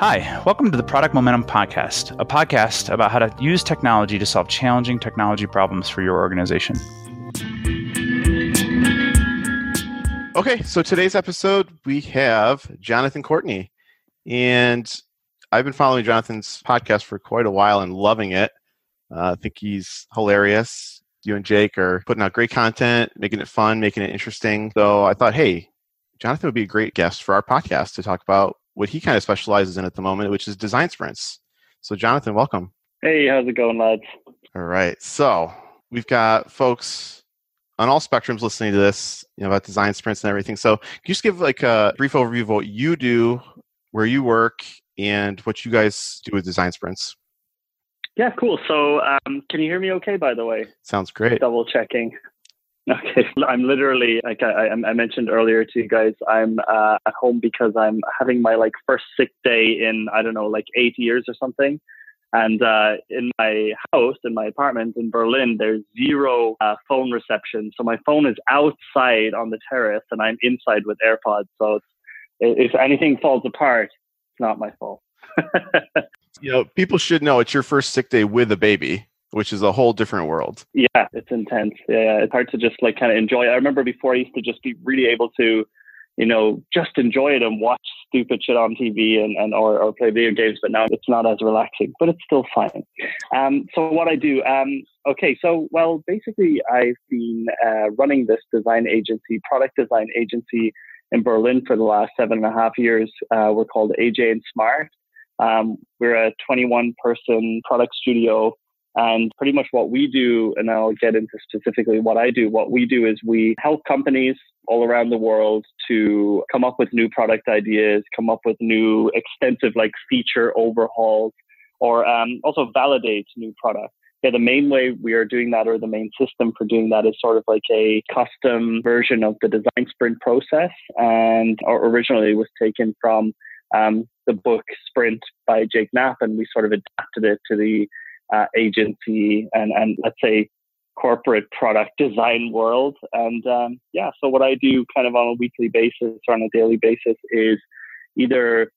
Hi, welcome to the Product Momentum Podcast, a podcast about how to use technology to solve challenging technology problems for your organization. Okay, so today's episode, we have Jonathan Courtney. And I've been following Jonathan's podcast for quite a while and loving it. I think he's hilarious. You and Jake are putting out great content, making it fun, making it interesting. So I thought, hey, Jonathan would be a great guest for our podcast to talk about what he kind of specializes in at the moment, which is design sprints. So Jonathan, welcome. Hey, how's it going, lads? All right. So we've got folks on all spectrums listening to this, you know, about design sprints and everything. So can you just give like a brief overview of what you do, where you work, and what you guys do with design sprints? Yeah, cool. So can you hear me okay, by the way? Sounds great. Double checking. Okay, I'm literally, like I mentioned earlier to you guys, I'm at home because I'm having my like first sick day in, I don't know, like 8 years or something. And in my house, in my apartment in Berlin, there's zero phone reception. So my phone is outside on the terrace and I'm inside with AirPods. So if anything falls apart, it's not my fault. You know, people should know it's your first sick day with a baby, which is a whole different world. Yeah, it's intense. Yeah, it's hard to just like kind of enjoy. I remember before I used to just be really able to, you know, just enjoy it and watch stupid shit on TV or play video games. But now it's not as relaxing, but it's still fun. So what I do, basically I've been running this design agency, product design agency in Berlin for the last 7.5 years. We're called AJ&Smart. We're a 21-person product studio. And pretty much what we do, and I'll get into specifically what I do, what we do is we help companies all around the world to come up with new product ideas, come up with new extensive like feature overhauls, or also validate new products. Yeah, the main way we are doing that, or the main system for doing that, is sort of like a custom version of the design sprint process, and originally was taken from the book Sprint by Jake Knapp, and we sort of adapted it to the agency and let's say corporate product design world. And so what I do kind of on a weekly basis or on a daily basis is either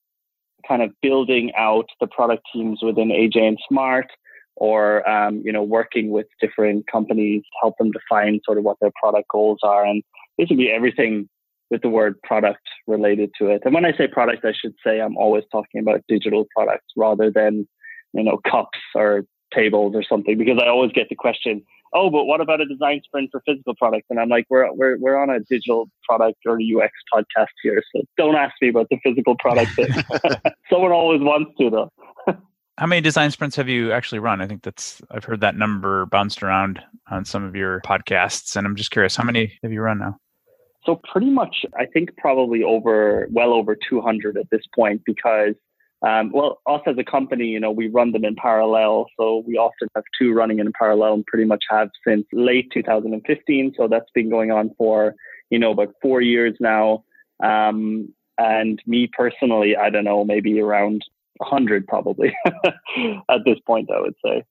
kind of building out the product teams within AJ&Smart, or working with different companies, help them define sort of what their product goals are, and basically everything with the word product related to it. And when I say product, I should say I'm always talking about digital products rather than, you know, cups or tables or something, because I always get the question, oh, but what about a design sprint for physical products? And I'm like, we're on a digital product or UX podcast here, so don't ask me about the physical product thing. Someone always wants to, though. How many design sprints have you actually run? I think I've heard that number bounced around on some of your podcasts, and I'm just curious, how many have you run now? So pretty much, I think probably well over 200 at this point, because us as a company, you know, we run them in parallel. So we often have two running in parallel, and pretty much have since late 2015. So that's been going on for, you know, about 4 years now. And me personally, I don't know, maybe around 100 probably at this point, I would say.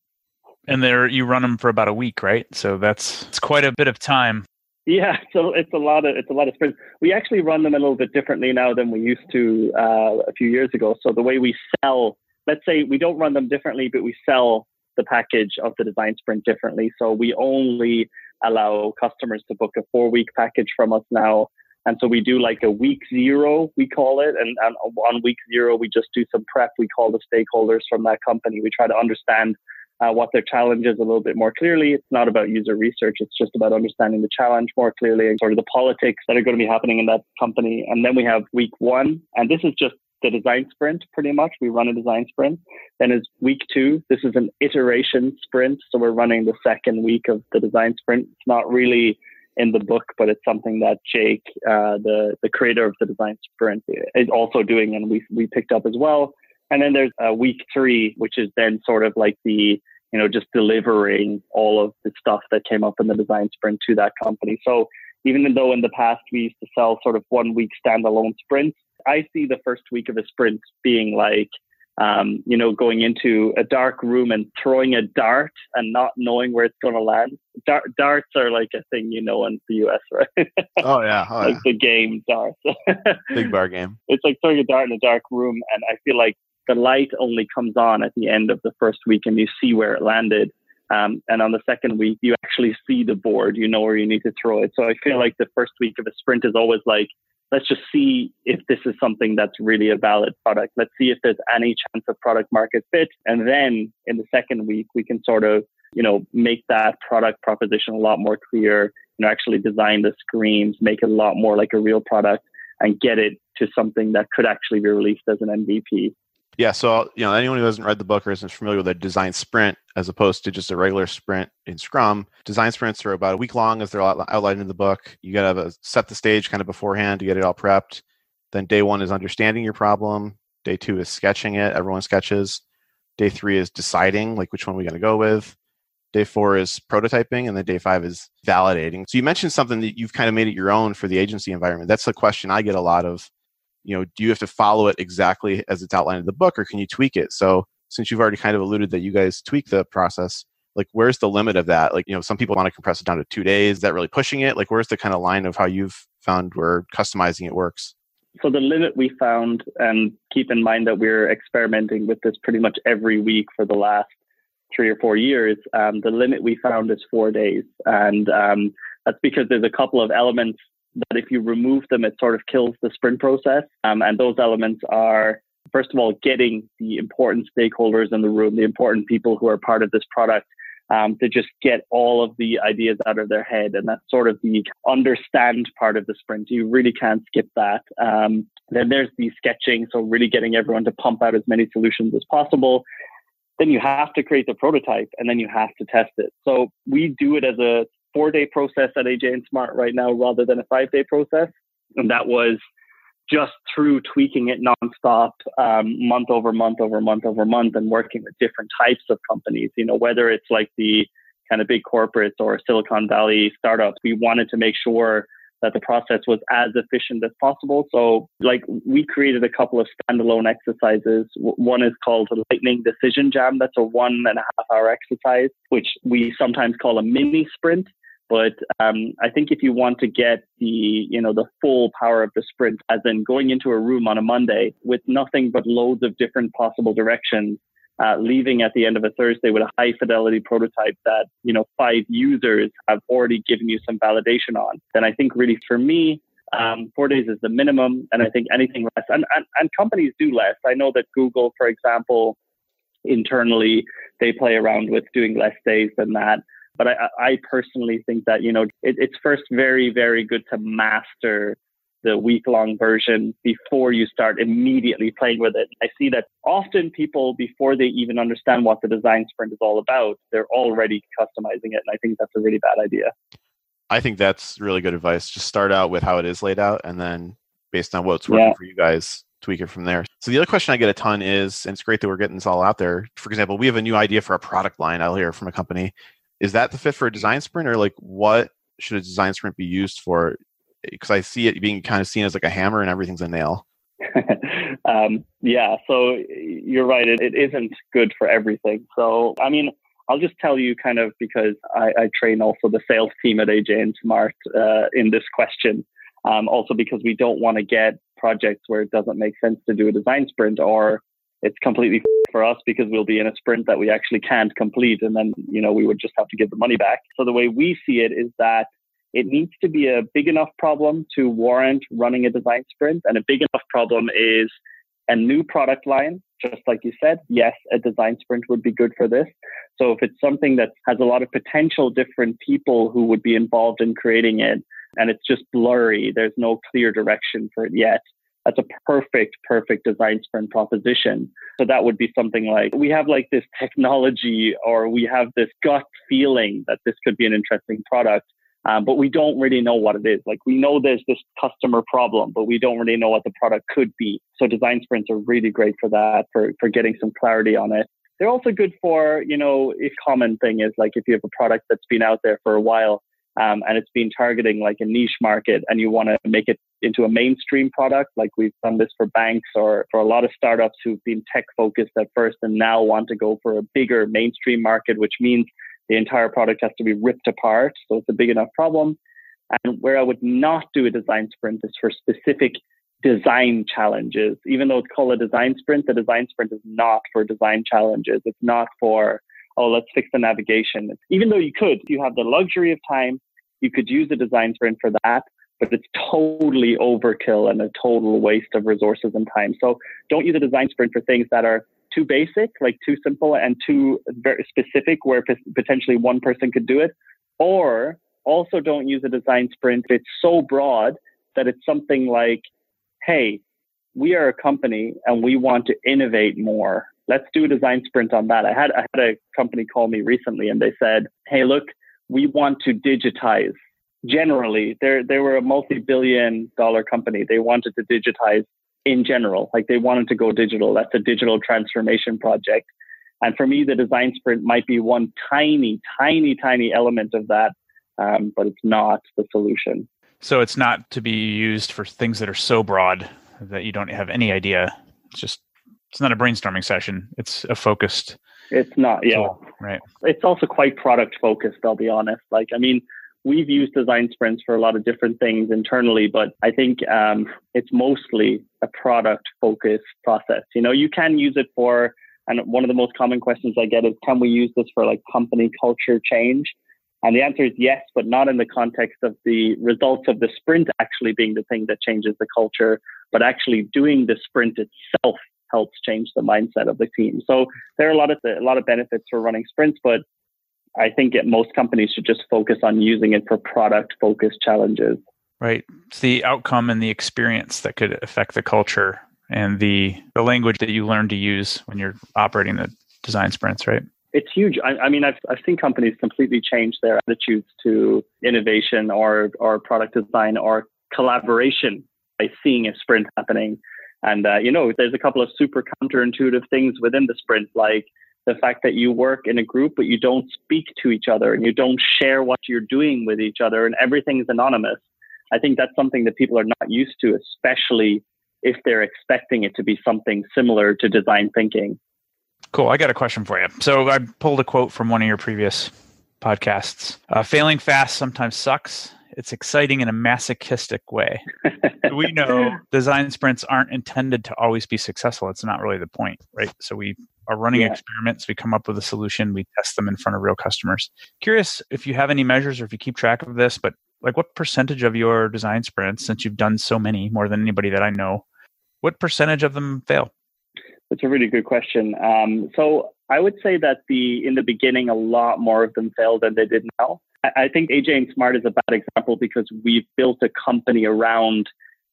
And you run them for about a week, right? So it's quite a bit of time. Yeah, so it's a lot of sprints. We actually run them a little bit differently now than we used to a few years ago. So the way we sell, let's say we don't run them differently, but we sell the package of the design sprint differently. So we only allow customers to book a 4-week package from us now. And so we do like a week 0, we call it. And on week 0, we just do some prep. We call the stakeholders from that company. We try to understand what their challenge is a little bit more clearly. It's not about user research. It's just about understanding the challenge more clearly and sort of the politics that are going to be happening in that company. And then we have week 1, and this is just the design sprint pretty much. We run a design sprint. Then is week 2. This is an iteration sprint. So we're running the second week of the design sprint. It's not really in the book, but it's something that Jake, the creator of the design sprint, is also doing, and we picked up as well. And then there's week 3, which is then sort of like the, you know, just delivering all of the stuff that came up in the design sprint to that company. So even though in the past we used to sell sort of 1-week standalone sprints, I see the first week of a sprint being like, going into a dark room and throwing a dart and not knowing where it's going to land. Darts are like a thing, you know, in the US, right? Oh, yeah. Oh, like yeah. The game darts. Big bar game. It's like throwing a dart in a dark room. And I feel like the light only comes on at the end of the first week and you see where it landed. And on the second week, you actually see the board, you know where you need to throw it. So I feel like the first week of a sprint is always like, let's just see if this is something that's really a valid product. Let's see if there's any chance of product market fit. And then in the second week, we can sort of, you know, make that product proposition a lot more clear, you know, actually design the screens, make it a lot more like a real product and get it to something that could actually be released as an MVP. Yeah. So, you know, anyone who hasn't read the book or isn't familiar with a design sprint, as opposed to just a regular sprint in Scrum, design sprints are about a week long as they're outlined in the book. You got to set the stage kind of beforehand to get it all prepped. Then day one is understanding your problem. Day two is sketching it. Everyone sketches. Day three is deciding like which one we're going to go with. Day four is prototyping. And then day five is validating. So you mentioned something that you've kind of made it your own for the agency environment. That's the question I get a lot of. You know, do you have to follow it exactly as it's outlined in the book or can you tweak it? So since you've already kind of alluded that you guys tweak the process, like where's the limit of that? Like, you know, some people want to compress it down to 2 days. Is that really pushing it? Like, where's the kind of line of how you've found where customizing it works? So the limit we found, and keep in mind that we're experimenting with this pretty much every week for the last 3 or 4 years. The limit we found is 4 days. And that's because there's a couple of elements that if you remove them, it sort of kills the sprint process. And those elements are, first of all, getting the important stakeholders in the room, the important people who are part of this product, to just get all of the ideas out of their head. And that's sort of the understand part of the sprint. You really can't skip that. Then there's the sketching. So really getting everyone to pump out as many solutions as possible. Then you have to create the prototype and then you have to test it. So we do it as a 4-day process at AJ&Smart right now rather than a 5-day process. And that was just through tweaking it nonstop, month over month over month over month, and working with different types of companies, you know, whether it's like the kind of big corporates or Silicon Valley startups. We wanted to make sure that the process was as efficient as possible. So like we created a couple of standalone exercises. One is called Lightning Decision Jam. That's a 1.5-hour exercise, which we sometimes call a mini sprint. But I think if you want to get the, you know, the full power of the sprint, as in going into a room on a Monday with nothing but loads of different possible directions, leaving at the end of a Thursday with a high fidelity prototype that, you know, 5 users have already given you some validation on, then I think really for me, 4 days is the minimum. And I think anything less, and companies do less. I know that Google, for example, internally, they play around with doing less days than that. But I personally think that, you know, it's first very, very good to master the week-long version before you start immediately playing with it. I see that often people, before they even understand what the design sprint is all about, they're already customizing it. And I think that's a really bad idea. I think that's really good advice. Just start out with how it is laid out and then based on what's working for you guys, tweak it from there. So the other question I get a ton is, and it's great that we're getting this all out there. For example, we have a new idea for a product line out here from a company. Is that the fit for a design sprint, or like what should a design sprint be used for? Because I see it being kind of seen as like a hammer and everything's a nail. Yeah, so you're right. It isn't good for everything. So, I mean, I'll just tell you kind of because I train also the sales team at AJ&Smart in this question. Also because we don't want to get projects where it doesn't make sense to do a design sprint, or it's completely for us because we'll be in a sprint that we actually can't complete. And then, you know, we would just have to give the money back. So the way we see it is that it needs to be a big enough problem to warrant running a design sprint. And a big enough problem is a new product line. Just like you said, yes, a design sprint would be good for this. So if it's something that has a lot of potential different people who would be involved in creating it, and it's just blurry, there's no clear direction for it yet, that's a perfect design sprint proposition. So that would be something like, we have like this technology, or we have this gut feeling that this could be an interesting product, but we don't really know what it is. Like we know there's this customer problem, but we don't really know what the product could be. So design sprints are really great for that, for getting some clarity on it. They're also good for, you know, a common thing is like if you have a product that's been out there for a while, and it's been targeting like a niche market and you want to make it into a mainstream product. Like we've done this for banks or for a lot of startups who've been tech focused at first and now want to go for a bigger mainstream market, which means the entire product has to be ripped apart. So it's a big enough problem. And where I would not do a design sprint is for specific design challenges. Even though it's called a design sprint, the design sprint is not for design challenges. It's not for, oh, let's fix the navigation. Even though you could, you have the luxury of time, you could use a design sprint for that, but it's totally overkill and a total waste of resources and time. So don't use a design sprint for things that are too basic, like too simple and too very specific where potentially one person could do it. Or also don't use a design sprint if it's so broad that it's something like, hey, we are a company and we want to innovate more. Let's do a design sprint on that. I had a company call me recently and they said, hey, look, we want to digitize. Generally, they were a multi-billion-dollar company. They wanted to digitize in general. Like they wanted to go digital. That's a digital transformation project. And for me, the design sprint might be one tiny, tiny, tiny element of that, but it's not the solution. So it's not to be used for things that are so broad that you don't have any idea. It's not a brainstorming session. It's a focused. It's not, yeah. Tool, right. It's also quite product focused, I'll be honest. Like, I mean, we've used design sprints for a lot of different things internally, but I think it's mostly a product focused process. You know, you can use it for, and one of the most common questions I get is, can we use this for like company culture change? And the answer is yes, but not in the context of the results of the sprint actually being the thing that changes the culture, but actually doing the sprint itself helps change the mindset of the team. So there are a lot of benefits for running sprints, but I think most companies should just focus on using it for product-focused challenges. Right. It's the outcome and the experience that could affect the culture and the language that you learn to use when you're operating the design sprints, right? It's huge. I mean, I've seen companies completely change their attitudes to innovation or product design or collaboration by seeing a sprint happening. And, you know, there's a couple of super counterintuitive things within the sprint, like the fact that you work in a group, but you don't speak to each other and you don't share what you're doing with each other and everything's anonymous. I think that's something that people are not used to, especially if they're expecting it to be something similar to design thinking. Cool. I got a question for you. So I pulled a quote from one of your previous podcasts. Failing fast sometimes sucks. It's exciting in a masochistic way. We know design sprints aren't intended to always be successful. It's not really the point, right? So we are running experiments. We come up with a solution. We test them in front of real customers. Curious if you have any measures or if you keep track of this, but like what percentage of your design sprints, since you've done so many, more than anybody that I know, what percentage of them fail? That's a really good question. So I would say that in the beginning, a lot more of them failed than they did now. I think AJ&Smart is a bad example because we've built a company around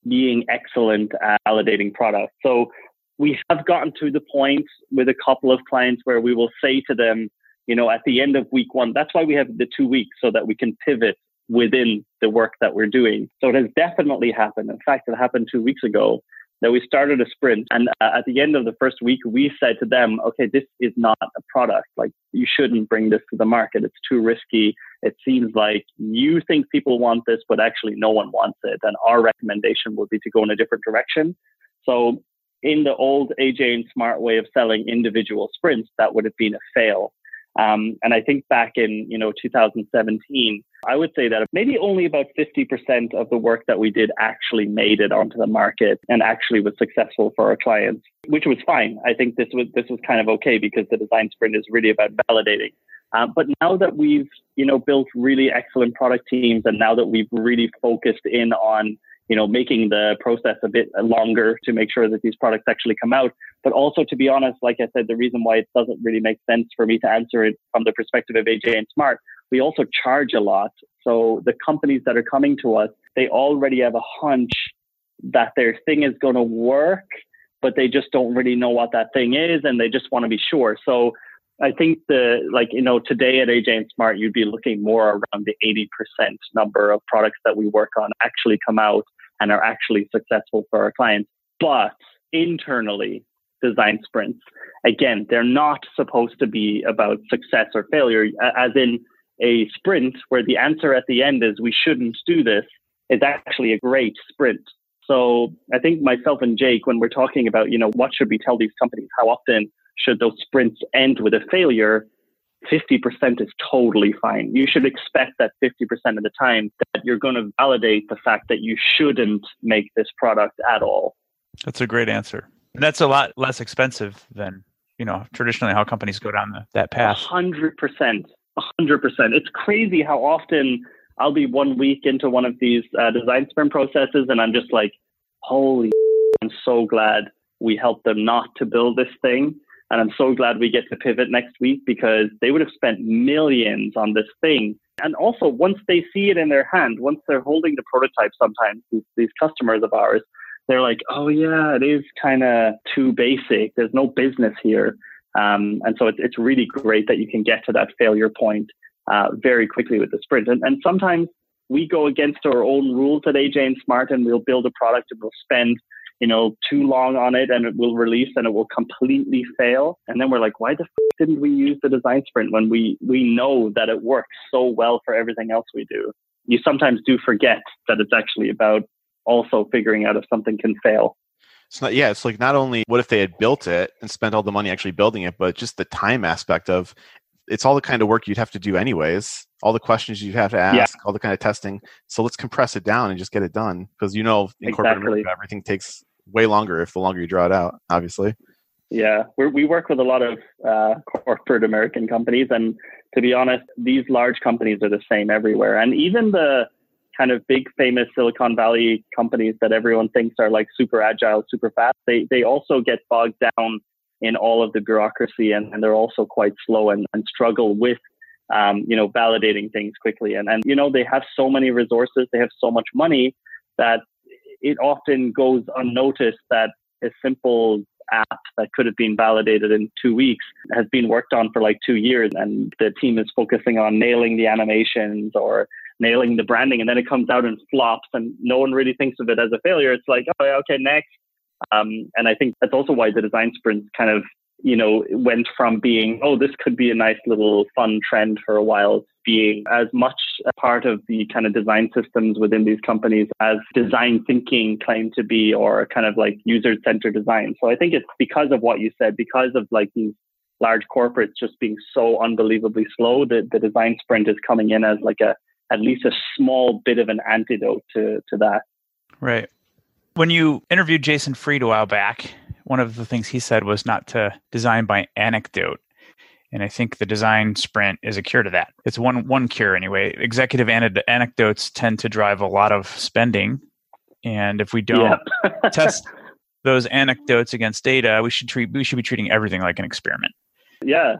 being excellent at validating products. So we have gotten to the point with a couple of clients where we will say to them, you know, at the end of week one, that's why we have the 2 weeks so that we can pivot within the work that we're doing. So it has definitely happened. In fact, it happened 2 weeks ago. That we started a sprint. And at the end of the first week, we said to them, okay, this is not a product. Like, you shouldn't bring this to the market. It's too risky. It seems like you think people want this, but actually no one wants it. And our recommendation would be to go in a different direction. So in the old AJ&Smart way of selling individual sprints, that would have been a fail. And I think back in, 2017, I would say that maybe only about 50% of the work that we did actually made it onto the market and actually was successful for our clients, which was fine. I think this was kind of okay because the design sprint is really about validating. But now that we've, built really excellent product teams and now that we've really focused in on, making the process a bit longer to make sure that these products actually come out. But also, to be honest, like I said, the reason why it doesn't really make sense for me to answer it from the perspective of AJ&Smart, we also charge a lot. So the companies that are coming to us, they already have a hunch that their thing is going to work, but they just don't really know what that thing is and they just want to be sure. So I think today at AJ&Smart, you'd be looking more around the 80% number of products that we work on actually come out and are actually successful for our clients. But internally, design sprints, again, they're not supposed to be about success or failure, as in a sprint where the answer at the end is we shouldn't do this is actually a great sprint. So I think myself and Jake, when we're talking about, what should we tell these companies, how often should those sprints end with a failure? 50% is totally fine. You should expect that 50% of the time that you're going to validate the fact that you shouldn't make this product at all. That's a great answer. And that's a lot less expensive than, you know, traditionally how companies go down that path. 100%. It's crazy how often I'll be 1 week into one of these design sprint processes and I'm just like, holy, I'm so glad we helped them not to build this thing. And I'm so glad we get to pivot next week because they would have spent millions on this thing. And also once they see it in their hand, once they're holding the prototype sometimes, these customers of ours, they're like, oh yeah, it is kind of too basic. There's no business here. And so it's really great that you can get to that failure point very quickly with the sprint. And sometimes we go against our own rules at AJ&Smart and we'll build a product and we'll spend too long on it and it will release and it will completely fail. And then we're like, why the f- didn't we use the design sprint when we know that it works so well for everything else we do? You sometimes do forget that it's actually about also figuring out if something can fail. It's not, yeah, it's like not only what if they had built it and spent all the money actually building it, but just the time aspect of it's all the kind of work you'd have to do anyways, all the questions you'd have to ask, all the kind of testing. So let's compress it down and just get it done because in corporate America, everything takes way longer if the longer you draw it out, obviously. Yeah, we work with a lot of corporate American companies. And to be honest, these large companies are the same everywhere. And even the kind of big famous Silicon Valley companies that everyone thinks are like super agile, super fast, they also get bogged down in all of the bureaucracy and they're also quite slow and struggle with, validating things quickly. And they have so many resources, they have so much money that it often goes unnoticed that a simple app that could have been validated in 2 weeks has been worked on for like 2 years and the team is focusing on nailing the animations or nailing the branding and then it comes out and flops and no one really thinks of it as a failure. It's like, oh, okay, next. And I think that's also why the design sprint kind of, went from being, oh, this could be a nice little fun trend for a while, being as much a part of the kind of design systems within these companies as design thinking claimed to be, or kind of like user-centered design. So I think it's because of what you said, because of like these large corporates just being so unbelievably slow that the design sprint is coming in as like at least a small bit of an antidote to that. Right. When you interviewed Jason Fried a while back, one of the things he said was not to design by anecdote. And I think the design sprint is a cure to that. It's one cure anyway. Executive anecdotes tend to drive a lot of spending. And if we don't test those anecdotes against data, we should be treating everything like an experiment. Yeah.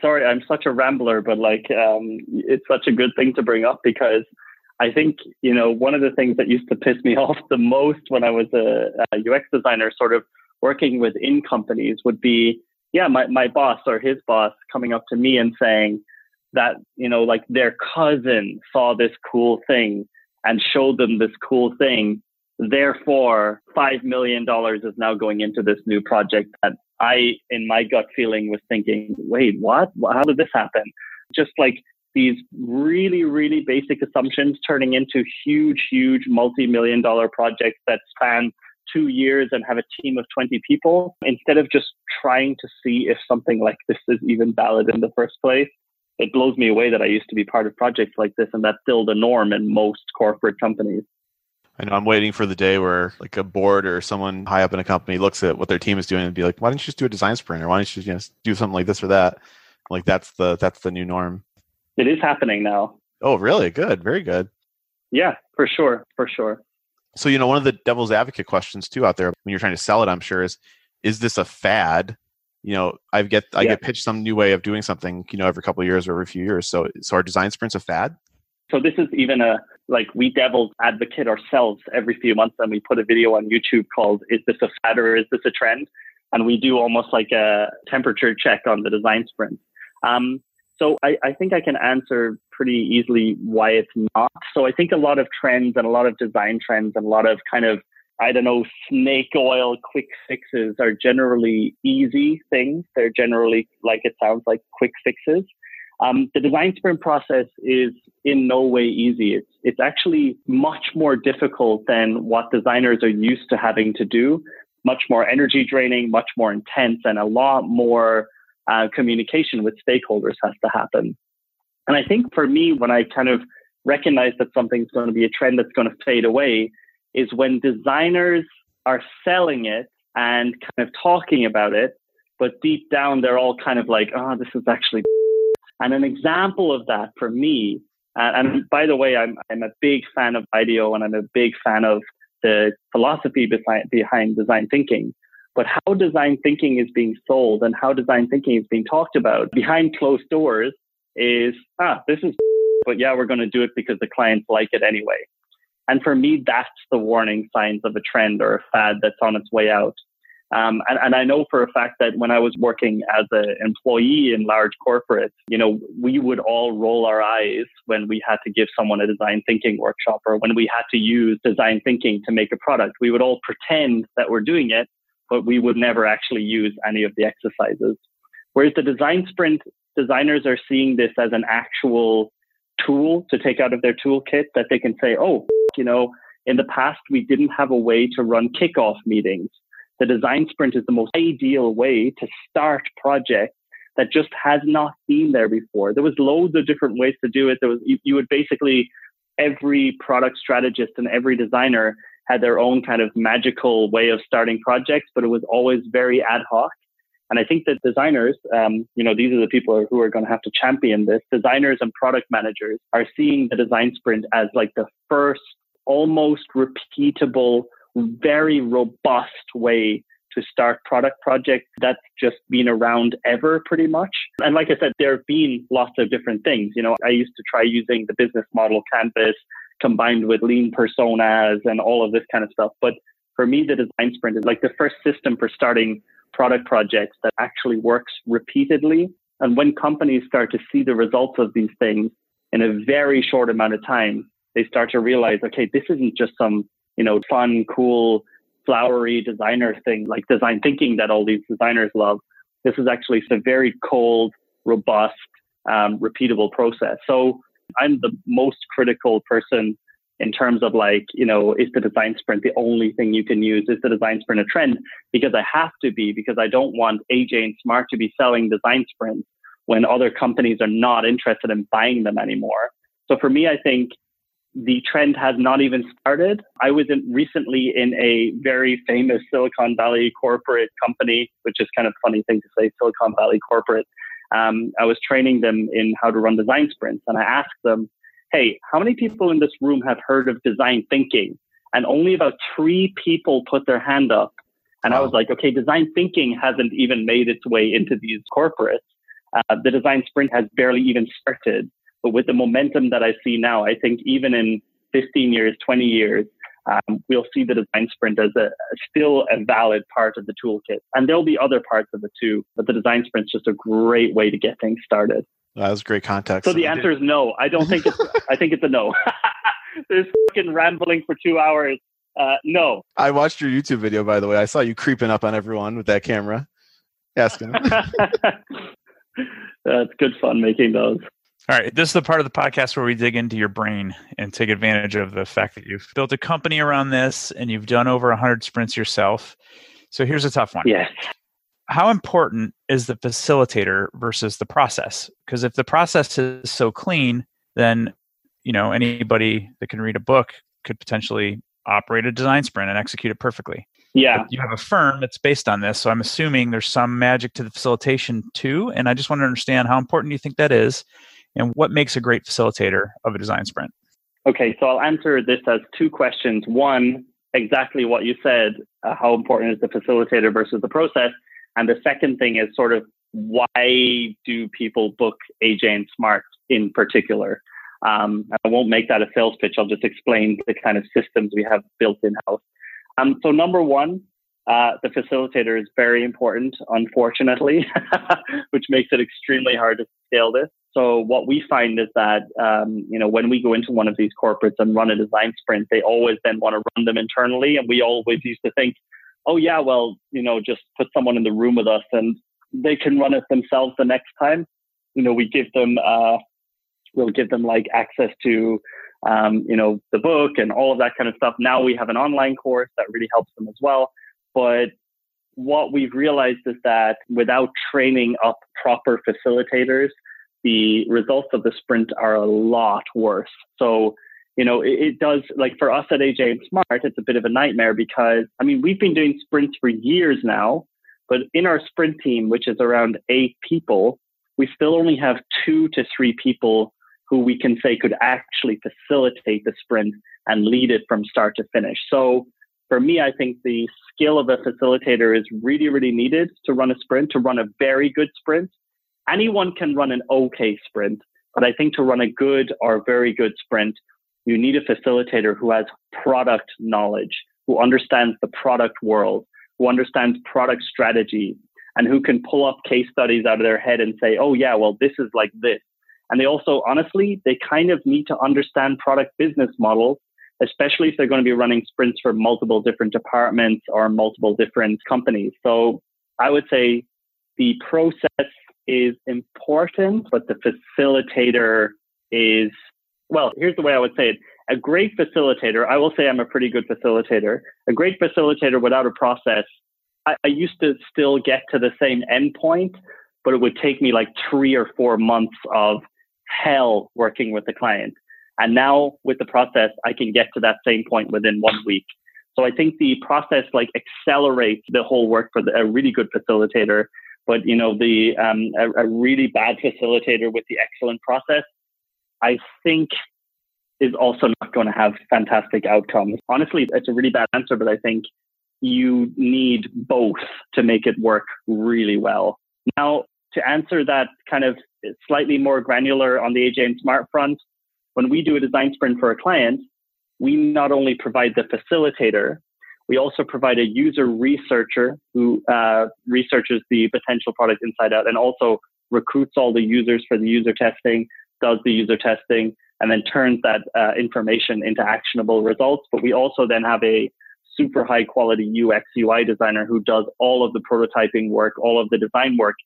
Sorry, I'm such a rambler, but like it's such a good thing to bring up because I think, one of the things that used to piss me off the most when I was a UX designer sort of working within companies would be, my boss or his boss coming up to me and saying that, their cousin saw this cool thing and showed them this cool thing. Therefore, $5 million is now going into this new project that I, in my gut feeling, was thinking, wait, what? How did this happen? Just like these really, really basic assumptions turning into huge, huge multi-million dollar projects that span 2 years and have a team of 20 people instead of just trying to see if something like this is even valid in the first place. It blows me away that I used to be part of projects like this and that's still the norm in most corporate companies. I know I'm waiting for the day where like a board or someone high up in a company looks at what their team is doing and be like, why don't you just do a design sprint or why don't you just do something like this or that? Like that's the new norm. It is happening now. Oh, really? Good. Very good. Yeah, for sure. So, one of the devil's advocate questions too out there when you're trying to sell it, I'm sure is this a fad? I get pitched some new way of doing something, every couple of years or every few years. So are design sprints a fad? So this is even we devil's advocate ourselves every few months and we put a video on YouTube called, is this a fad or is this a trend? And we do almost like a temperature check on the design sprint. So I think I can answer pretty easily why it's not. So I think a lot of trends and a lot of design trends and a lot of kind of, snake oil quick fixes are generally easy things. They're generally, like it sounds like, quick fixes. The design sprint process is in no way easy. It's actually much more difficult than what designers are used to having to do. Much more energy draining, much more intense, and a lot more communication with stakeholders has to happen. And I think for me, when I kind of recognize that something's going to be a trend that's going to fade away, is when designers are selling it and kind of talking about it, but deep down, they're all kind of like, oh, this is actually... And an example of that for me, and by the way, I'm a big fan of IDEO, and I'm a big fan of the philosophy behind design thinking. But how design thinking is being sold and how design thinking is being talked about behind closed doors is, this is... But yeah, we're going to do it because the clients like it anyway. And for me, that's the warning signs of a trend or a fad that's on its way out. And I know for a fact that when I was working as an employee in large corporates, you know, we would all roll our eyes when we had to give someone a design thinking workshop, or when we had to use design thinking to make a product. We would all pretend that we're doing it, but we would never actually use any of the exercises. Whereas the design sprint, designers are seeing this as an actual tool to take out of their toolkit that they can say, oh, you know, in the past, we didn't have a way to run kickoff meetings. The design sprint is the most ideal way to start projects that just has not been there before. There was loads of different ways to do it. There was, you would basically, every product strategist and every designer had their own kind of magical way of starting projects, but it was always very ad hoc. And I think that designers, these are the people who are going to have to champion this. Designers and product managers are seeing the design sprint as like the first almost repeatable, very robust way to start product projects that's just been around ever pretty much. And like I said, there have been lots of different things. You know, I used to try using the business model canvas combined with lean personas and all of this kind of stuff. But for me, the design sprint is like the first system for starting product projects that actually works repeatedly. And when companies start to see the results of these things in a very short amount of time, they start to realize, okay, this isn't just some, you know, fun, cool, flowery designer thing like design thinking that all these designers love. This is actually a very cold, robust, repeatable process. So I'm the most critical person in terms of like, you know, is the design sprint the only thing you can use? Is the design sprint a trend? Because I have to be, because I don't want AJ&Smart to be selling design sprints when other companies are not interested in buying them anymore. So for me, I think the trend has not even started. I was recently in a very famous Silicon Valley corporate company, which is kind of a funny thing to say, Silicon Valley corporate. I was training them in how to run design sprints. And I asked them, hey, how many people in this room have heard of design thinking? And only about 3 people put their hand up. And wow. I was like, okay, design thinking hasn't even made its way into these corporates. The design sprint has barely even started. But with the momentum that I see now, I think even in 15 years, 20 years, we'll see the design sprint as still a valid part of the toolkit. And there'll be other parts of it too, but the design sprint's just a great way to get things started. That was great context. So the answer is no. I don't think it's, I think it's a no. There's fucking rambling for 2 hours. No. I watched your YouTube video, by the way. I saw you creeping up on everyone with that camera. Ask him. That's good fun making those. All right. This is the part of the podcast where we dig into your brain and take advantage of the fact that you've built a company around this and you've done over 100 sprints yourself. So here's a tough one. Yeah. How important is the facilitator versus the process? Because if the process is so clean, then, you know, anybody that can read a book could potentially operate a design sprint and execute it perfectly. Yeah. But you have a firm that's based on this. So I'm assuming there's some magic to the facilitation too. And I just want to understand how important you think that is. And what makes a great facilitator of a design sprint? Okay, so I'll answer this as 2 questions. One, exactly what you said, how important is the facilitator versus the process? And the second thing is sort of why do people book AJ&Smart in particular? I won't make that a sales pitch. I'll just explain the kind of systems we have built in-house. So number one, the facilitator is very important, unfortunately, which makes it extremely hard to scale this. So what we find is that, when we go into one of these corporates and run a design sprint, they always then want to run them internally. And we always used to think, oh, yeah, well, you know, just put someone in the room with us and they can run it themselves the next time. You know, we give them, we'll give them like access to, the book and all of that kind of stuff. Now we have an online course that really helps them as well. But what we've realized is that without training up proper facilitators, the results of the sprint are a lot worse. So, you know, it does, like for us at AJ&Smart, it's a bit of a nightmare because, I mean, we've been doing sprints for years now, but in our sprint team, which is around 8 people, we still only have 2 to 3 people who we can say could actually facilitate the sprint and lead it from start to finish. So for me, I think the skill of a facilitator is really, really needed to run a sprint, to run a very good sprint. Anyone can run an okay sprint, but I think to run a good or very good sprint, you need a facilitator who has product knowledge, who understands the product world, who understands product strategy, and who can pull up case studies out of their head and say, oh yeah, well, this is like this. And they also, honestly, they kind of need to understand product business models, especially if they're going to be running sprints for multiple different departments or multiple different companies. So I would say the process is important, but the facilitator is, well, here's the way I would say it. A great facilitator, I will say I'm a pretty good facilitator. A great facilitator without a process, I used to still get to the same endpoint, but it would take me like 3 or 4 months of hell working with the client. And now with the process, I can get to that same point within 1 week. So I think the process like accelerates the whole work for a really good facilitator. But, you know, the a really bad facilitator with the excellent process, I think, is also not going to have fantastic outcomes. Honestly, it's a really bad answer, but I think you need both to make it work really well. Now, to answer that kind of slightly more granular on the AJ&Smart front, when we do a design sprint for a client, we not only provide the facilitator, we also provide a user researcher who researches the potential product inside out and also recruits all the users for the user testing, does the user testing, and then turns that information into actionable results. But we also then have a super high quality UX, UI designer who does all of the prototyping work, all of the design work,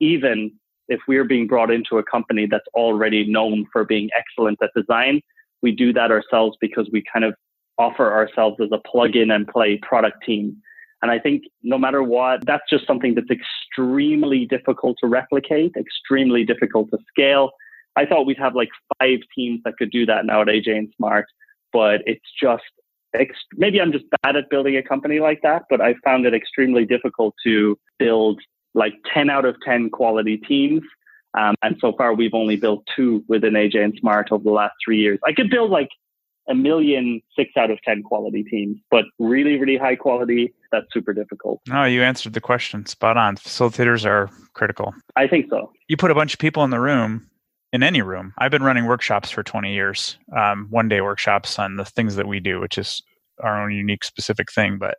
even if we're being brought into a company that's already known for being excellent at design. We do that ourselves because we kind of offer ourselves as a plug-in and play product team. And I think no matter what, that's just something that's extremely difficult to replicate, extremely difficult to scale. I thought we'd have like 5 teams that could do that now at AJ&Smart, but it's just, maybe I'm just bad at building a company like that, but I found it extremely difficult to build like 10 out of 10 quality teams. And so far, we've only built 2 within AJ&Smart over the last 3 years. I could build like 1 million 6 out of 10 quality teams, but really, really high quality, that's super difficult. No, you answered the question spot on. Facilitators are critical. I think so. You put a bunch of people in the room, in any room. I've been running workshops for 20 years, one-day workshops on the things that we do, which is our own unique specific thing. But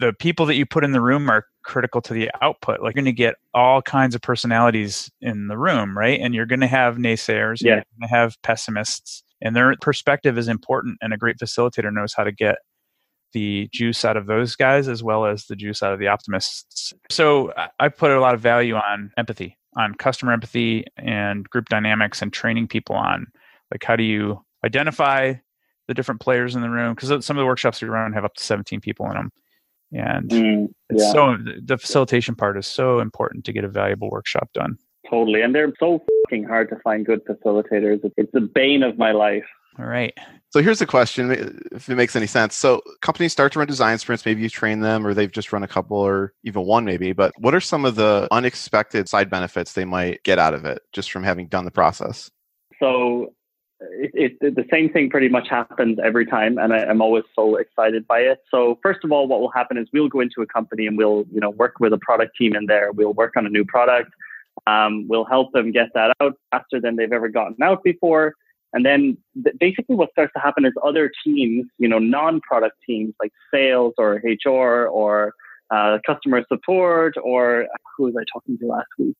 the people that you put in the room are critical to the output. Like, you're going to get all kinds of personalities in the room, right? And you're going to have naysayers, yeah. You're going to have pessimists. And their perspective is important, and a great facilitator knows how to get the juice out of those guys as well as the juice out of the optimists. So I put a lot of value on empathy, on customer empathy and group dynamics, and training people on like how do you identify the different players in the room, because some of the workshops we run have up to 17 people in them. And it's so, the facilitation part is so important to get a valuable workshop done. Totally. And they're so fucking hard to find good facilitators. It's the bane of my life. All right. So here's the question, if it makes any sense. So companies start to run design sprints. Maybe you train them, or they've just run a couple, or even one maybe. But what are some of the unexpected side benefits they might get out of it just from having done the process? So the same thing pretty much happens every time. And I'm always so excited by it. So first of all, what will happen is we'll go into a company and we'll, you know, work with a product team in there. We'll work on a new product. We'll help them get that out faster than they've ever gotten out before. And then basically what starts to happen is other teams, you know, non-product teams like sales or HR or customer support, or who was I talking to last week?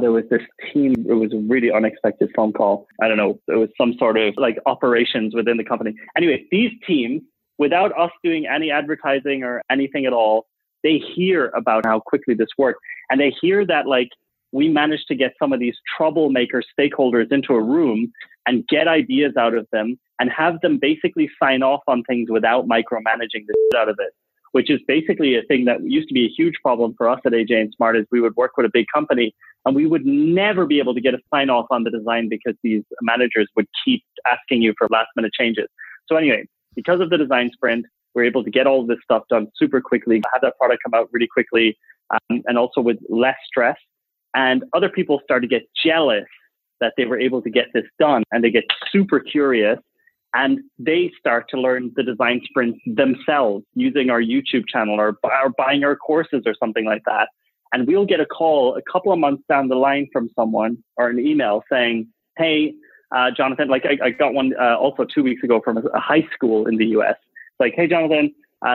There was this team, it was a really unexpected phone call. I don't know, it was some sort of like operations within the company. Anyway, these teams, without us doing any advertising or anything at all, they hear about how quickly this worked. And they hear that, like, we managed to get some of these troublemaker stakeholders into a room and get ideas out of them and have them basically sign off on things without micromanaging the shit out of it, which is basically a thing that used to be a huge problem for us at AJ&Smart. Is we would work with a big company and we would never be able to get a sign off on the design because these managers would keep asking you for last minute changes. So anyway, because of the design sprint, we're able to get all of this stuff done super quickly, have that product come out really quickly, and also with less stress. And other people started to get jealous that they were able to get this done, and they get super curious. And they start to learn the design sprints themselves using our YouTube channel or buying our courses or something like that. And we'll get a call a couple of months down the line from someone or an email saying, hey, Jonathan, like I got one also 2 weeks ago from a high school in the US. It's like, hey, Jonathan,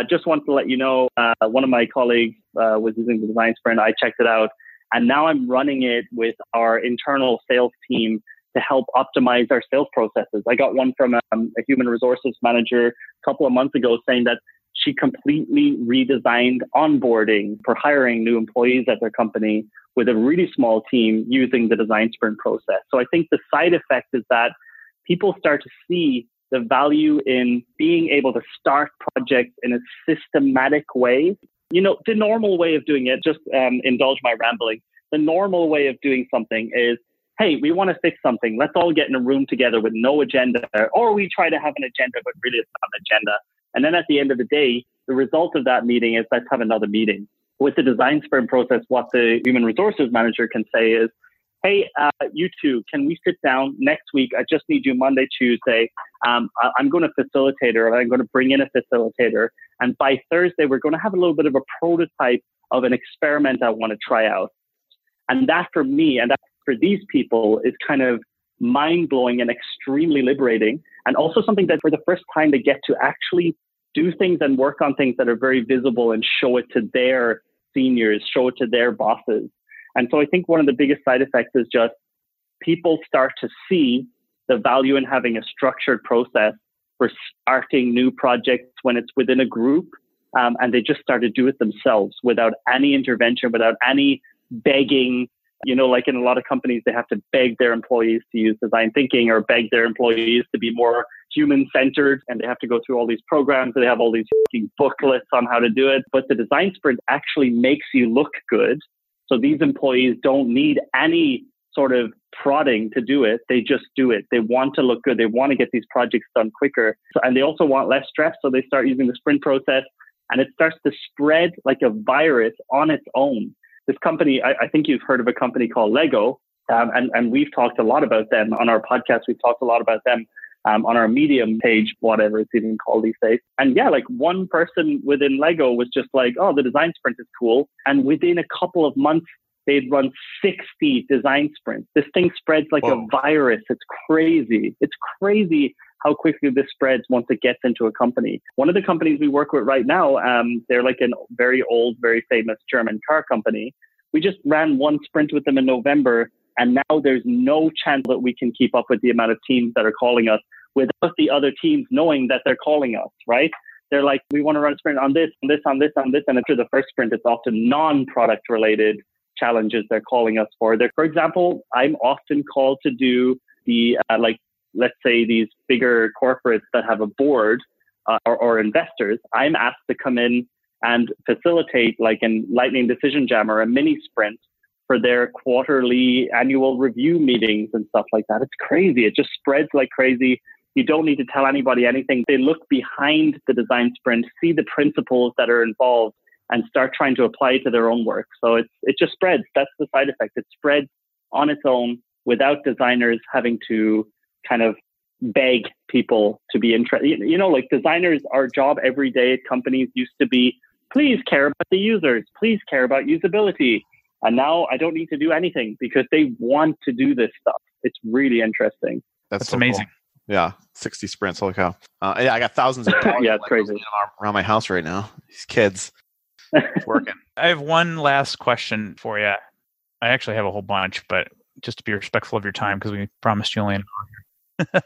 just wanted to let you know, one of my colleagues was using the design sprint. I checked it out. And now I'm running it with our internal sales team to help optimize our sales processes. I got one from a human resources manager a couple of months ago saying that she completely redesigned onboarding for hiring new employees at their company with a really small team using the design sprint process. So I think the side effect is that people start to see the value in being able to start projects in a systematic way. You know, the normal way of doing it, just indulge my rambling. The normal way of doing something is, hey, we want to fix something. Let's all get in a room together with no agenda. Or we try to have an agenda, but really it's not an agenda. And then at the end of the day, the result of that meeting is let's have another meeting. With the design sprint process, what the human resources manager can say is, hey, you two, can we sit down next week? I just need you Monday, Tuesday. I'm going to facilitate or I'm going to bring in a facilitator. And by Thursday, we're going to have a little bit of a prototype of an experiment I want to try out. And that for me and that for these people is kind of mind-blowing and extremely liberating. And also something that for the first time they get to actually do things and work on things that are very visible and show it to their seniors, show it to their bosses. And so I think one of the biggest side effects is just people start to see the value in having a structured process for starting new projects when it's within a group, and they just start to do it themselves without any intervention, without any begging. You know, like in a lot of companies, they have to beg their employees to use design thinking or beg their employees to be more human-centered, and they have to go through all these programs and they have all these booklets on how to do it. But the design sprint actually makes you look good. So these employees don't need any sort of prodding to do it. They just do it. They want to look good. They want to get these projects done quicker. And they also want less stress. So they start using the sprint process and it starts to spread like a virus on its own. This company, I think you've heard of a company called Lego, and we've talked a lot about them on our podcast. We've talked a lot about them on our Medium page, whatever it's even called these days. And yeah, like one person within Lego was just like, oh, the design sprint is cool. And within a couple of months, they'd run 60 design sprints. This thing spreads like a virus. It's crazy. It's crazy how quickly this spreads once it gets into a company. One of the companies we work with right now, they're like a very old, very famous German car company. We just ran one sprint with them in November, and now there's no chance that we can keep up with the amount of teams that are calling us without the other teams knowing that they're calling us, right? They're like, we want to run a sprint on this, on this, on this, on this. And after the first sprint, it's often non-product related challenges they're calling us for. For example, I'm often called to do the let's say these bigger corporates that have a board or investors, I'm asked to come in and facilitate like a Lightning Decision Jam or a mini sprint for their quarterly annual review meetings and stuff like that. It's crazy. It just spreads like crazy. You don't need to tell anybody anything. They look behind the design sprint, see the principles that are involved and start trying to apply it to their own work. So it just spreads. That's the side effect. It spreads on its own without designers having to kind of beg people to be interested. You know, like designers, our job every day at companies used to be, please care about the users, please care about usability. And now I don't need to do anything because they want to do this stuff. It's really interesting. That's so amazing. Cool. Yeah. 60 sprints. Holy cow. Yeah. I got thousands of yeah, it's crazy. Around my house right now. These kids. It's working. I have one last question for you. I actually have a whole bunch, but just to be respectful of your time, because we promised you only an hour.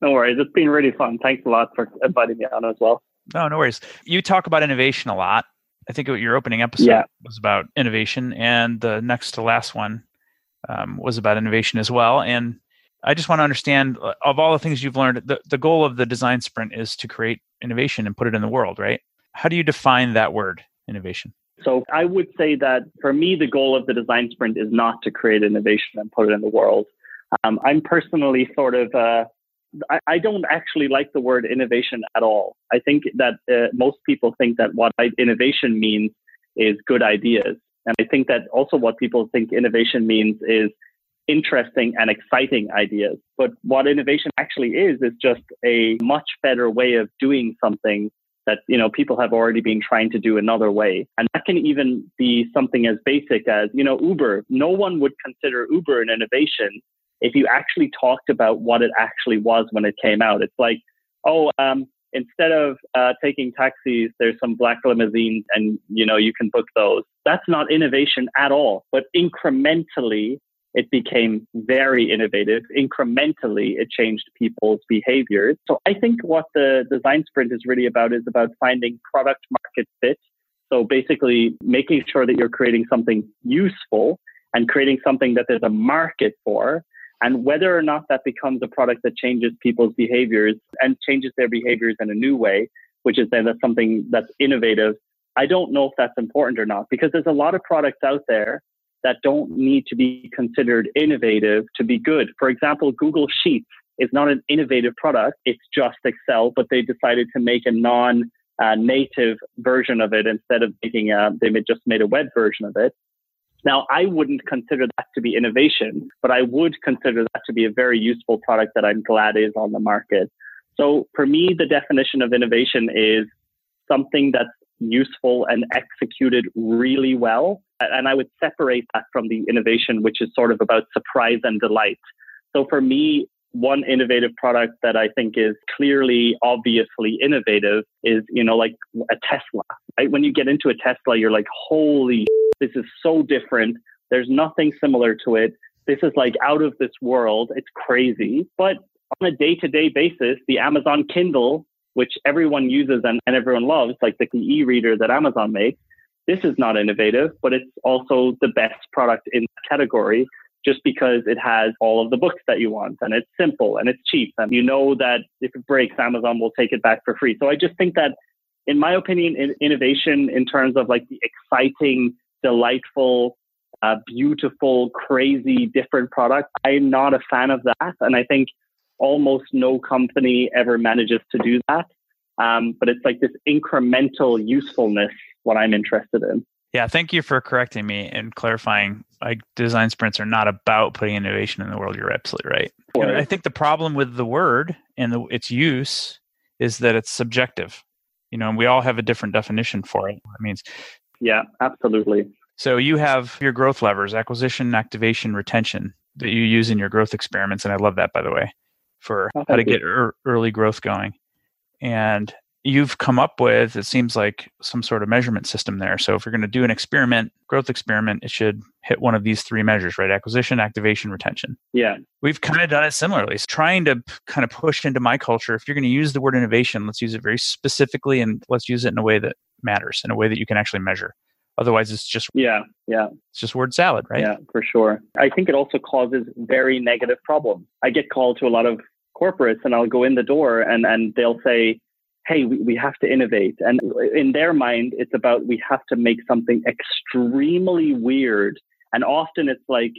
No worries. It's been really fun. Thanks a lot for inviting me on as well. No, no worries. You talk about innovation a lot. I think your opening episode was about innovation, and the next to last one was about innovation as well. And I just want to understand, of all the things you've learned, the goal of the design sprint is to create innovation and put it in the world, right? How do you define that word, innovation? So I would say that for me, the goal of the design sprint is not to create innovation and put it in the world. I'm personally sort of, I don't actually like the word innovation at all. I think that most people think that what innovation means is good ideas. And I think that also what people think innovation means is interesting and exciting ideas. But what innovation actually is just a much better way of doing something that, you know, people have already been trying to do another way. And that can even be something as basic as, you know, Uber. No one would consider Uber an innovation if you actually talked about what it actually was when it came out. It's like, instead of taking taxis, there's some black limousines and, you know, you can book those. That's not innovation at all. But incrementally, it became very innovative. Incrementally, it changed people's behaviors. So I think what the design sprint is really about is about finding product market fit. So basically making sure that you're creating something useful and creating something that there's a market for. And whether or not that becomes a product that changes people's behaviors and changes their behaviors in a new way, which is then that's something that's innovative, I don't know if that's important or not, because there's a lot of products out there that don't need to be considered innovative to be good. For example, Google Sheets is not an innovative product. It's just Excel, but they decided to make a non-native version of it instead of making they just made a web version of it. Now, I wouldn't consider that to be innovation, but I would consider that to be a very useful product that I'm glad is on the market. So for me, the definition of innovation is something that's useful and executed really well. And I would separate that from the innovation, which is sort of about surprise and delight. So for me, one innovative product that I think is clearly, obviously innovative is, you know, like a Tesla, right? When you get into a Tesla, you're like, holy, this is so different. There's nothing similar to it. This is like out of this world. It's crazy. But on a day-to-day basis, the Amazon Kindle, which everyone uses and everyone loves, like the e-reader that Amazon makes, this is not innovative, but it's also the best product in the category just because it has all of the books that you want and it's simple and it's cheap. And you know that if it breaks, Amazon will take it back for free. So I just think that, in my opinion, innovation in terms of like the exciting, delightful, beautiful, crazy, different product, I'm not a fan of that. And I think almost no company ever manages to do that. But it's like this incremental usefulness, what I'm interested in. Yeah, thank you for correcting me and clarifying. Like, design sprints are not about putting innovation in the world. You're absolutely right. Sure. I think the problem with the word and its use is that it's subjective, you know, and we all have a different definition for it. It means. Yeah, absolutely. So you have your growth levers, acquisition, activation, retention, that you use in your growth experiments. And I love that, by the way, for how to get early growth going. And you've come up with, it seems like, some sort of measurement system there. So if you're going to do an experiment, growth experiment, it should hit one of these three measures, right? Acquisition, activation, retention. Yeah. We've kind of done it similarly. It's trying to kind of push into my culture. If you're going to use the word innovation, let's use it very specifically and let's use it in a way that matters, in a way that you can actually measure. Otherwise, it's just it's just word salad, right? Yeah, for sure. I think it also causes very negative problems. I get called to a lot of corporates and I'll go in the door and they'll say, hey, we have to innovate. And in their mind, it's about we have to make something extremely weird. And often it's like,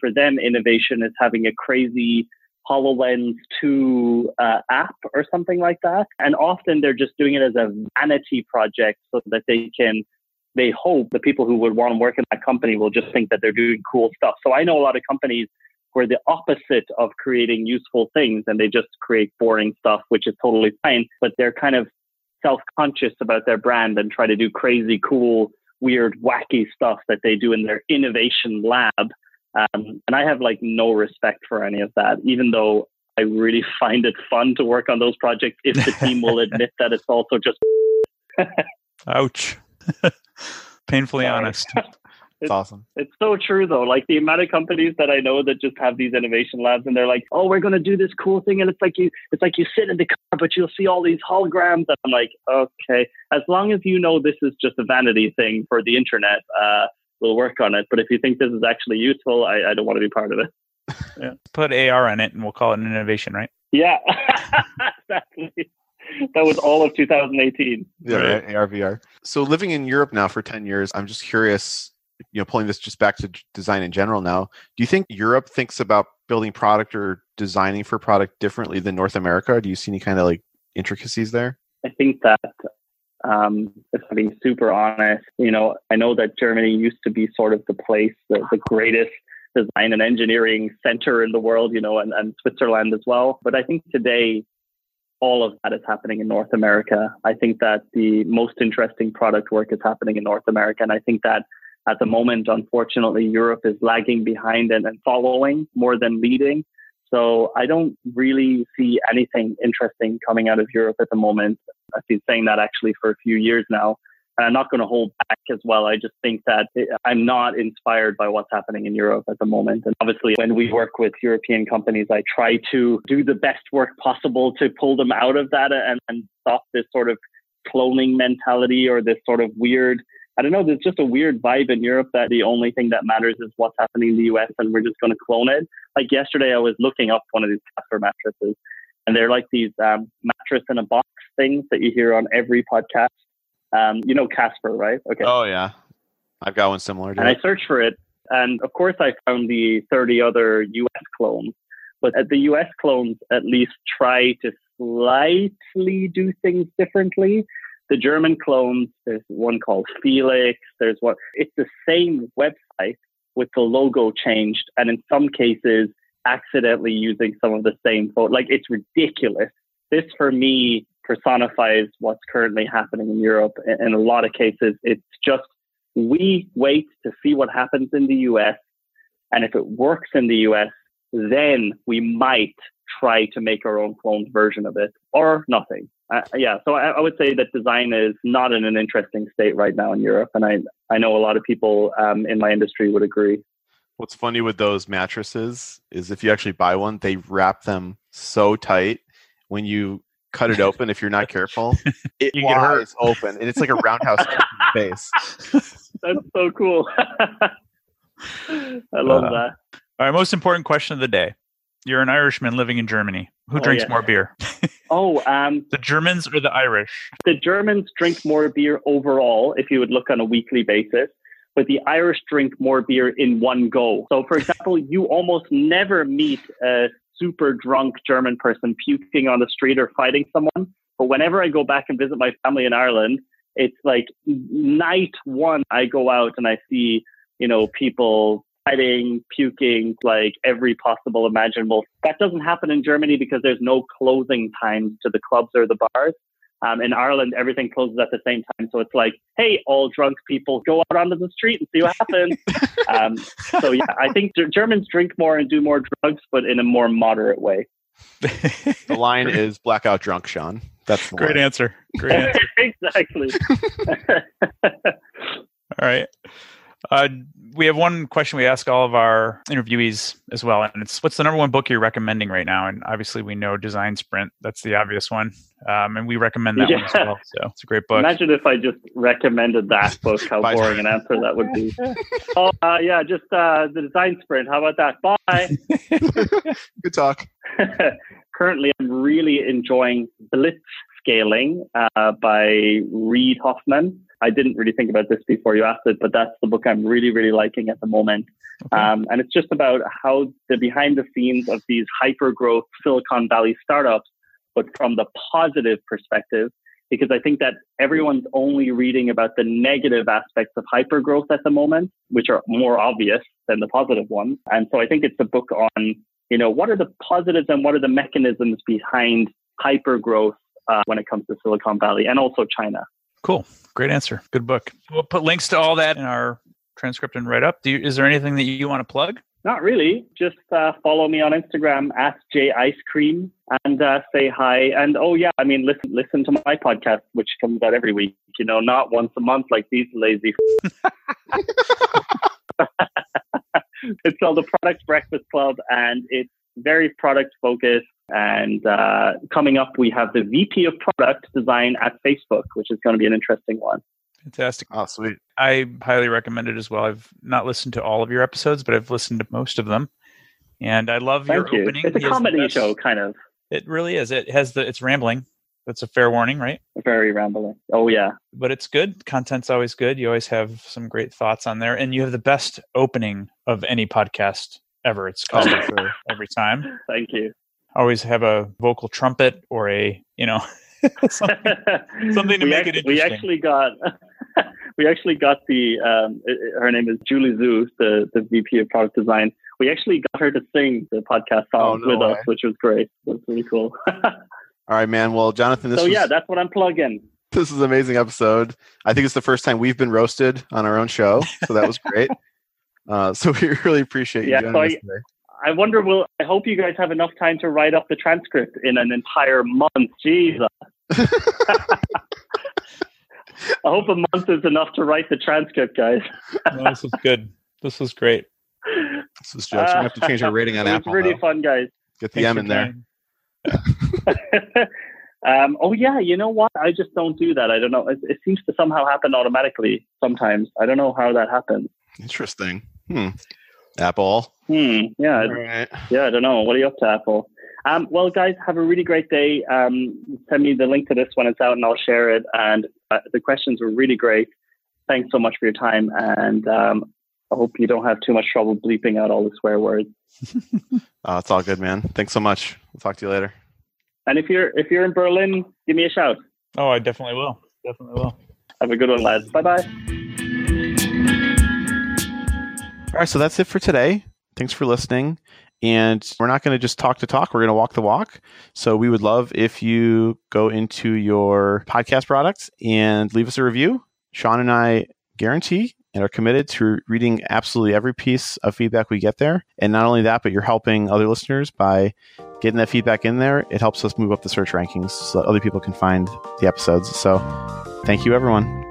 for them, innovation is having a crazy HoloLens 2 app or something like that. And often they're just doing it as a vanity project so that they hope the people who would want to work in that company will just think that they're doing cool stuff. So I know a lot of companies who are the opposite of creating useful things and they just create boring stuff, which is totally fine, but they're kind of self-conscious about their brand and try to do crazy, cool, weird, wacky stuff that they do in their innovation lab. And I have like no respect for any of that, even though I really find it fun to work on those projects if the team will admit that it's also just... Ouch. Painfully honest. It's awesome. It's so true, though. Like the amount of companies that I know that just have these innovation labs and they're like, oh, we're going to do this cool thing. And it's like you sit in the car, but you'll see all these holograms. And I'm like, okay, as long as you know this is just a vanity thing for the internet, we'll work on it. But if you think this is actually useful, I don't want to be part of it. Yeah. Put AR on it and we'll call it an innovation, right? Yeah, exactly. That was all of 2018. Yeah, right? AR/VR. So living in Europe now for 10 years, I'm just curious, pulling this just back to design in general now, do you think Europe thinks about building product or designing for product differently than North America? Do you see any kind of like intricacies there? I think that, if I'm being super honest, I know that Germany used to be sort of the place, the greatest design and engineering center in the world, and Switzerland as well. But I think today, all of that is happening in North America. I think that the most interesting product work is happening in North America. And I think that at the moment, unfortunately, Europe is lagging behind and following more than leading. So I don't really see anything interesting coming out of Europe at the moment. I've been saying that actually for a few years now. And I'm not going to hold back as well. I just think that I'm not inspired by what's happening in Europe at the moment. And obviously, when we work with European companies, I try to do the best work possible to pull them out of that and stop this sort of cloning mentality or this sort of weird, there's just a weird vibe in Europe that the only thing that matters is what's happening in the US and we're just going to clone it. Like yesterday, I was looking up one of these Casper mattresses, and they're like these mattress in a box things that you hear on every podcast. Casper, right? Okay. Oh yeah. I've got one similar to it. And I searched for it. And of course I found the 30 other US clones, but the US clones at least try to slightly do things differently. The German clones, there's one called Felix. There's one, it's the same website with the logo changed. And in some cases, accidentally using some of the same photo. Like it's ridiculous. This for me personifies what's currently happening in Europe. In a lot of cases, it's just we wait to see what happens in the US. And if it works in the US, then we might try to make our own cloned version of it or nothing. So I would say that design is not in an interesting state right now in Europe. And I know a lot of people in my industry would agree. What's funny with those mattresses is if you actually buy one, they wrap them so tight when you cut it open. If you're not careful, it flies open and it's like a roundhouse face. That's so cool. I love that. All right. Most important question of the day. You're an Irishman living in Germany. Who drinks more beer? The Germans or the Irish? The Germans drink more beer overall, if you would look on a weekly basis, but the Irish drink more beer in one go. So for example, you almost never meet a super drunk German person puking on the street or fighting someone. But whenever I go back and visit my family in Ireland, it's like night one, I go out and I see, people fighting, puking, like every possible imaginable. That doesn't happen in Germany because there's no closing times to the clubs or the bars. In Ireland, everything closes at the same time. So it's like, hey, all drunk people go out onto the street and see what happens. I think Germans drink more and do more drugs, but in a more moderate way. The line is blackout drunk, Sean. That's the great line. Answer. Great answer. Exactly. All right. We have one question we ask all of our interviewees as well, and it's what's the number one book you're recommending right now? And obviously we know Design Sprint, that's the obvious one. And we recommend that one as well. So it's a great book. Imagine if I just recommended that book, how boring an answer that would be. The Design Sprint. How about that? Bye. Good talk. Currently, I'm really enjoying Blitz Scaling by Reed Hoffman. I didn't really think about this before you asked it, but that's the book I'm really, really liking at the moment. Okay. And it's just about how the behind the scenes of these hyper-growth Silicon Valley startups, but from the positive perspective, because I think that everyone's only reading about the negative aspects of hyper-growth at the moment, which are more obvious than the positive ones. And so I think it's a book on, what are the positives and what are the mechanisms behind hyper-growth when it comes to Silicon Valley and also China. Cool. Great answer. Good book. We'll put links to all that in our transcript and write-up. Is there anything that you want to plug? Not really. Just follow me on Instagram @JIceCream and say hi. And listen to my podcast, which comes out every week, not once a month like these lazy. It's called The Product Breakfast Club, and it's very product focused. And coming up, we have the VP of Product Design at Facebook, which is going to be an interesting one. Fantastic. Oh, sweet. I highly recommend it as well. I've not listened to all of your episodes, but I've listened to most of them. And I love your opening. It's a comedy show, kind of. It really is. It's rambling, That's a fair warning, right? Very rambling. Oh, yeah. But it's good. Content's always good. You always have some great thoughts on there. And you have the best opening of any podcast ever. It's called for every time. Thank you. Always have a vocal trumpet or a, you know, something to make it interesting. We actually got the, her name is Julie Zhu, the VP of Product Design. We actually got her to sing the podcast song us, which was great. It was really cool. All right, man. Well, Jonathan, that's what I'm plugging. This is an amazing episode. I think it's the first time we've been roasted on our own show, so that was great. So we really appreciate you joining us today. I hope you guys have enough time to write up the transcript in an entire month. Jesus. I hope a month is enough to write the transcript, guys. No, this is good. This is great. This is Josh. We have to change our rating on Apple. It's really fun, guys. Get the M in there. You know what? I just don't do that. I don't know. It seems to somehow happen automatically sometimes. I don't know how that happens. Interesting. Apple. Yeah. All right. Yeah, I don't know. What are you up to, Apple? Well, guys, have a really great day. Send me the link to this when it's out and I'll share it. And the questions were really great. Thanks so much for your time. And I hope you don't have too much trouble bleeping out all the swear words. It's all good, man. Thanks so much. We'll talk to you later. And if you're in Berlin, give me a shout. Oh, I definitely will. Have a good one, lads. Bye-bye. All right, so that's it for today. Thanks for listening. And we're not going to just talk the talk. We're going to walk the walk. So we would love if you go into your podcast products and leave us a review. Sean and I guarantee and are committed to reading absolutely every piece of feedback we get there. And not only that, but you're helping other listeners by getting that feedback in there. It helps us move up the search rankings so that other people can find the episodes. So thank you, everyone.